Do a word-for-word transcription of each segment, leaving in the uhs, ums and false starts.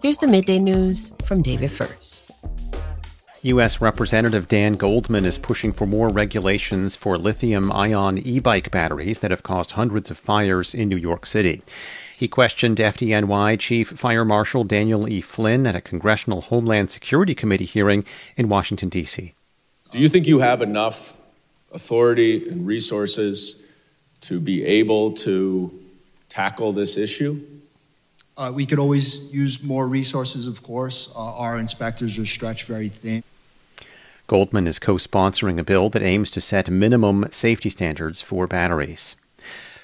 Here's the midday news from David Furst. U S. Representative Dan Goldman is pushing for more regulations for lithium-ion e-bike batteries that have caused hundreds of fires in New York City. He questioned F D N Y Chief Fire Marshal Daniel E. Flynn at a Congressional Homeland Security Committee hearing in Washington, D C. Do you think you have enough authority and resources to be able to tackle this issue? Uh, we could always use more resources, of course. Uh, our inspectors are stretched very thin. Goldman is co-sponsoring a bill that aims to set minimum safety standards for batteries.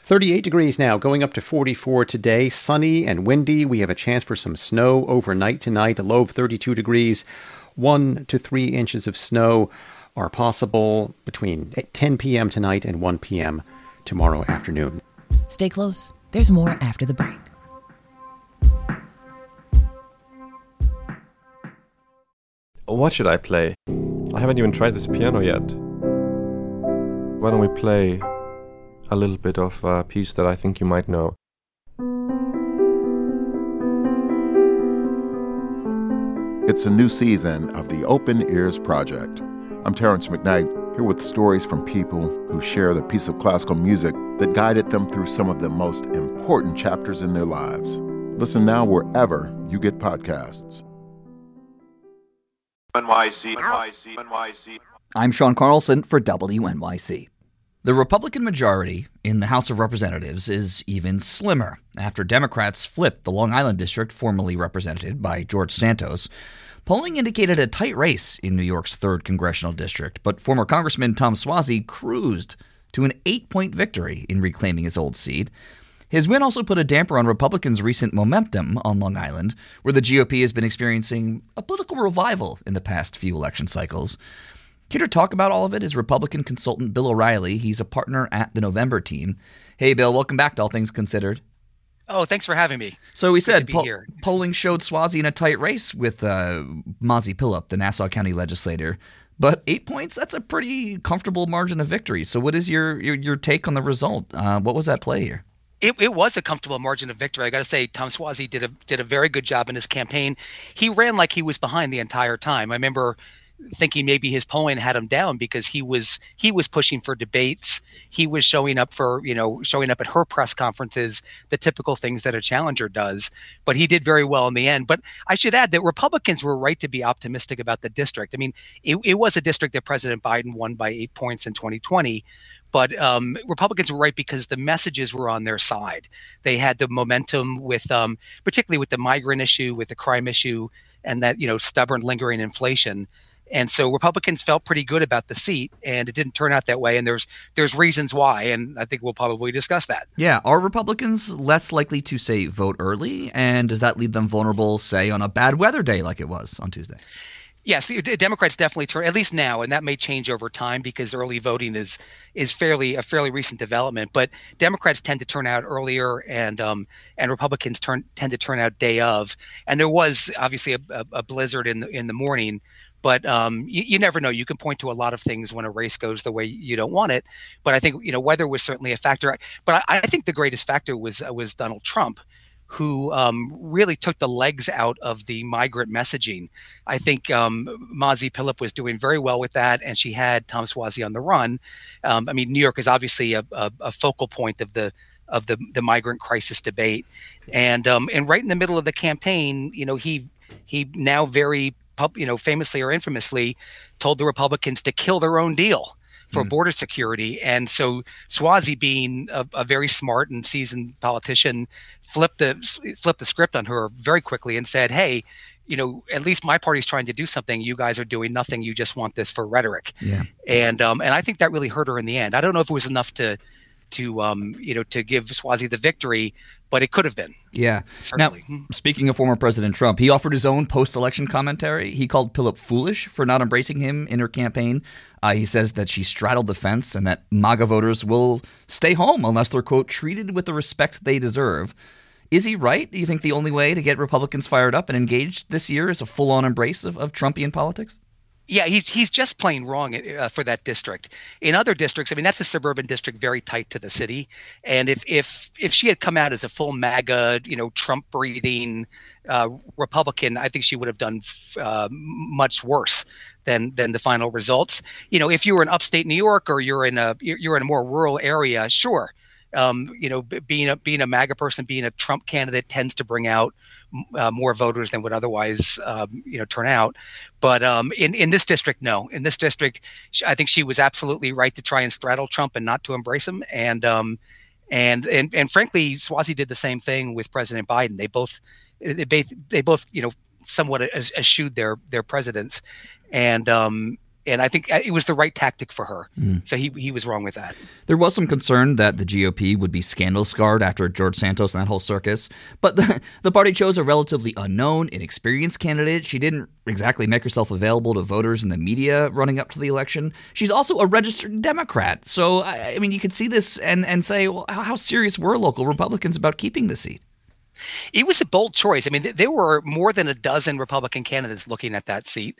thirty-eight degrees now, going up to forty-four today. Sunny and windy. We have a chance for some snow overnight tonight. A low of thirty-two degrees. One to three inches of snow are possible between ten p.m. tonight and one p.m. tomorrow afternoon. Stay close. There's more after the break. What should I play? I haven't even tried this piano yet. Why don't we play a little bit of a piece that I think you might know? It's a new season of the Open Ears Project. I'm Terrence McKnight, here with stories from people who share the piece of classical music that guided them through some of the most important chapters in their lives. Listen now wherever you get podcasts. N Y C, N Y C, N Y C. I'm Sean Carlson for W N Y C. The Republican majority in the House of Representatives is even slimmer after Democrats flipped the Long Island district formerly represented by George Santos. Polling indicated a tight race in New York's third congressional district, but former Congressman Tom Suozzi cruised to an eight-point victory in reclaiming his old seat. His win also put a damper on Republicans' recent momentum on Long Island, where the G O P has been experiencing a political revival in the past few election cycles. Here to talk about all of it is Republican consultant Bill O'Reilly. He's a partner at the November team. Hey, Bill, welcome back to All Things Considered. Oh, thanks for having me. So we Good said po- polling showed Suozzi in a tight race with uh, Mazi Pilip, the Nassau County legislator. But eight points, that's a pretty comfortable margin of victory. So what is your, your, your take on the result? Uh, what was that play here? It, it was a comfortable margin of victory. I got to say, Tom Suozzi did a did a very good job in his campaign. He ran like he was behind the entire time. I remember thinking maybe his polling had him down because he was he was pushing for debates. He was showing up for you know showing up at her press conferences, the typical things that a challenger does. But he did very well in the end. But I should add that Republicans were right to be optimistic about the district. I mean, it, it was a district that President Biden won by eight points in twenty twenty. But um, Republicans were right because the messages were on their side. They had the momentum with, um, particularly with the migrant issue, with the crime issue, and that, you know, stubborn, lingering inflation. And so Republicans felt pretty good about the seat, and it didn't turn out that way. And there's there's reasons why, and I think we'll probably discuss that. Yeah. Are Republicans less likely to, say, vote early? And does that leave them vulnerable, say, on a bad weather day like it was on Tuesday? Yes, Democrats definitely turn, at least now, and that may change over time because early voting is is fairly a fairly recent development. But Democrats tend to turn out earlier, and um, and Republicans turn tend to turn out day of. And there was obviously a, a, a blizzard in the in the morning, but um, you, you never know. You can point to a lot of things when a race goes the way you don't want it. But I think you know weather was certainly a factor. But I, I think the greatest factor was uh, was Donald Trump, who um, really took the legs out of the migrant messaging. I think um, Mazi Pilip was doing very well with that, and she had Tom Suozzi on the run. Um, I mean, New York is obviously a, a, a focal point of the of the, the migrant crisis debate. And um, and right in the middle of the campaign, you know, he he now very, you know, famously or infamously told the Republicans to kill their own deal for mm-hmm. border security. And so Suozzi, being a, a very smart and seasoned politician, flipped the flipped the script on her very quickly and said, hey, you know, at least my party's trying to do something. You guys are doing nothing. You just want this for rhetoric. Yeah. And um, and I think that really hurt her in the end. I don't know if it was enough to to um, you know, to give Suozzi the victory, but it could have been. Yeah. Certainly. Now, speaking of former President Trump, he offered his own post-election commentary. He called Pilip foolish for not embracing him in her campaign. Uh, he says that she straddled the fence and that MAGA voters will stay home unless they're, quote, treated with the respect they deserve. Is he right? Do you think the only way to get Republicans fired up and engaged this year is a full-on embrace of, of Trumpian politics? Yeah, he's he's just plain wrong uh, for that district. In other districts, I mean, that's a suburban district very tight to the city. And if if if she had come out as a full MAGA, you know, Trump-breathing uh, Republican, I think she would have done uh, much worse than than the final results. You know, if you were in upstate New York or you're in a you're in a more rural area, sure. Um, you know, being a being a MAGA person, being a Trump candidate tends to bring out uh, more voters than would otherwise, um, you know, turn out. But um, in, in this district, no. In this district, I think she was absolutely right to try and straddle Trump and not to embrace him. And um, and and and frankly, Suozzi did the same thing with President Biden. They both they they both you know somewhat eschewed their their presidents, and. Um, And I think it was the right tactic for her. Mm. So he he was wrong with that. There was some concern that the G O P would be scandal scarred after George Santos and that whole circus. But the, the party chose a relatively unknown, inexperienced candidate. She didn't exactly make herself available to voters and the media running up to the election. She's also a registered Democrat. So, I, I mean, you could see this and, and say, well, how, how serious were local Republicans about keeping the seat? It was a bold choice. I mean, th- there were more than a dozen Republican candidates looking at that seat.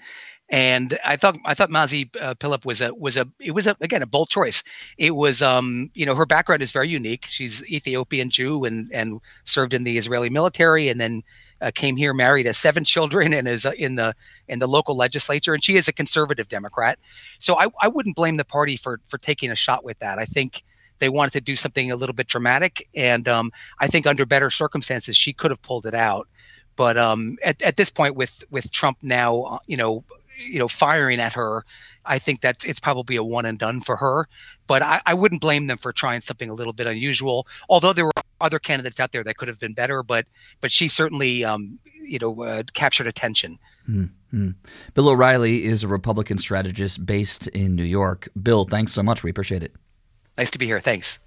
And I thought I thought Mazi uh, Pilip was a was a it was a, again a bold choice. It was um you know her background is very unique. She's Ethiopian Jew and and served in the Israeli military and then uh, came here, married, has seven children, and is in the in the local legislature. And she is a conservative Democrat. So I, I wouldn't blame the party for for taking a shot with that. I think they wanted to do something a little bit dramatic, and um, I think under better circumstances she could have pulled it out. But um at, at this point with with Trump now you know. you know, firing at her, I think that it's probably a one and done for her. But I, I wouldn't blame them for trying something a little bit unusual, although there were other candidates out there that could have been better. But but she certainly, um, you know, uh, captured attention. Mm-hmm. Bill O'Reilly is a Republican strategist based in New York. Bill, thanks so much. We appreciate it. Nice to be here. Thanks.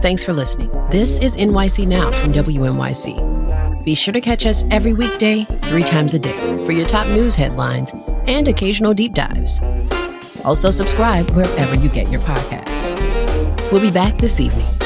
Thanks for listening. This is N Y C Now from W N Y C. Be sure to catch us every weekday, three times a day, for your top news headlines and occasional deep dives. Also subscribe wherever you get your podcasts. We'll be back this evening.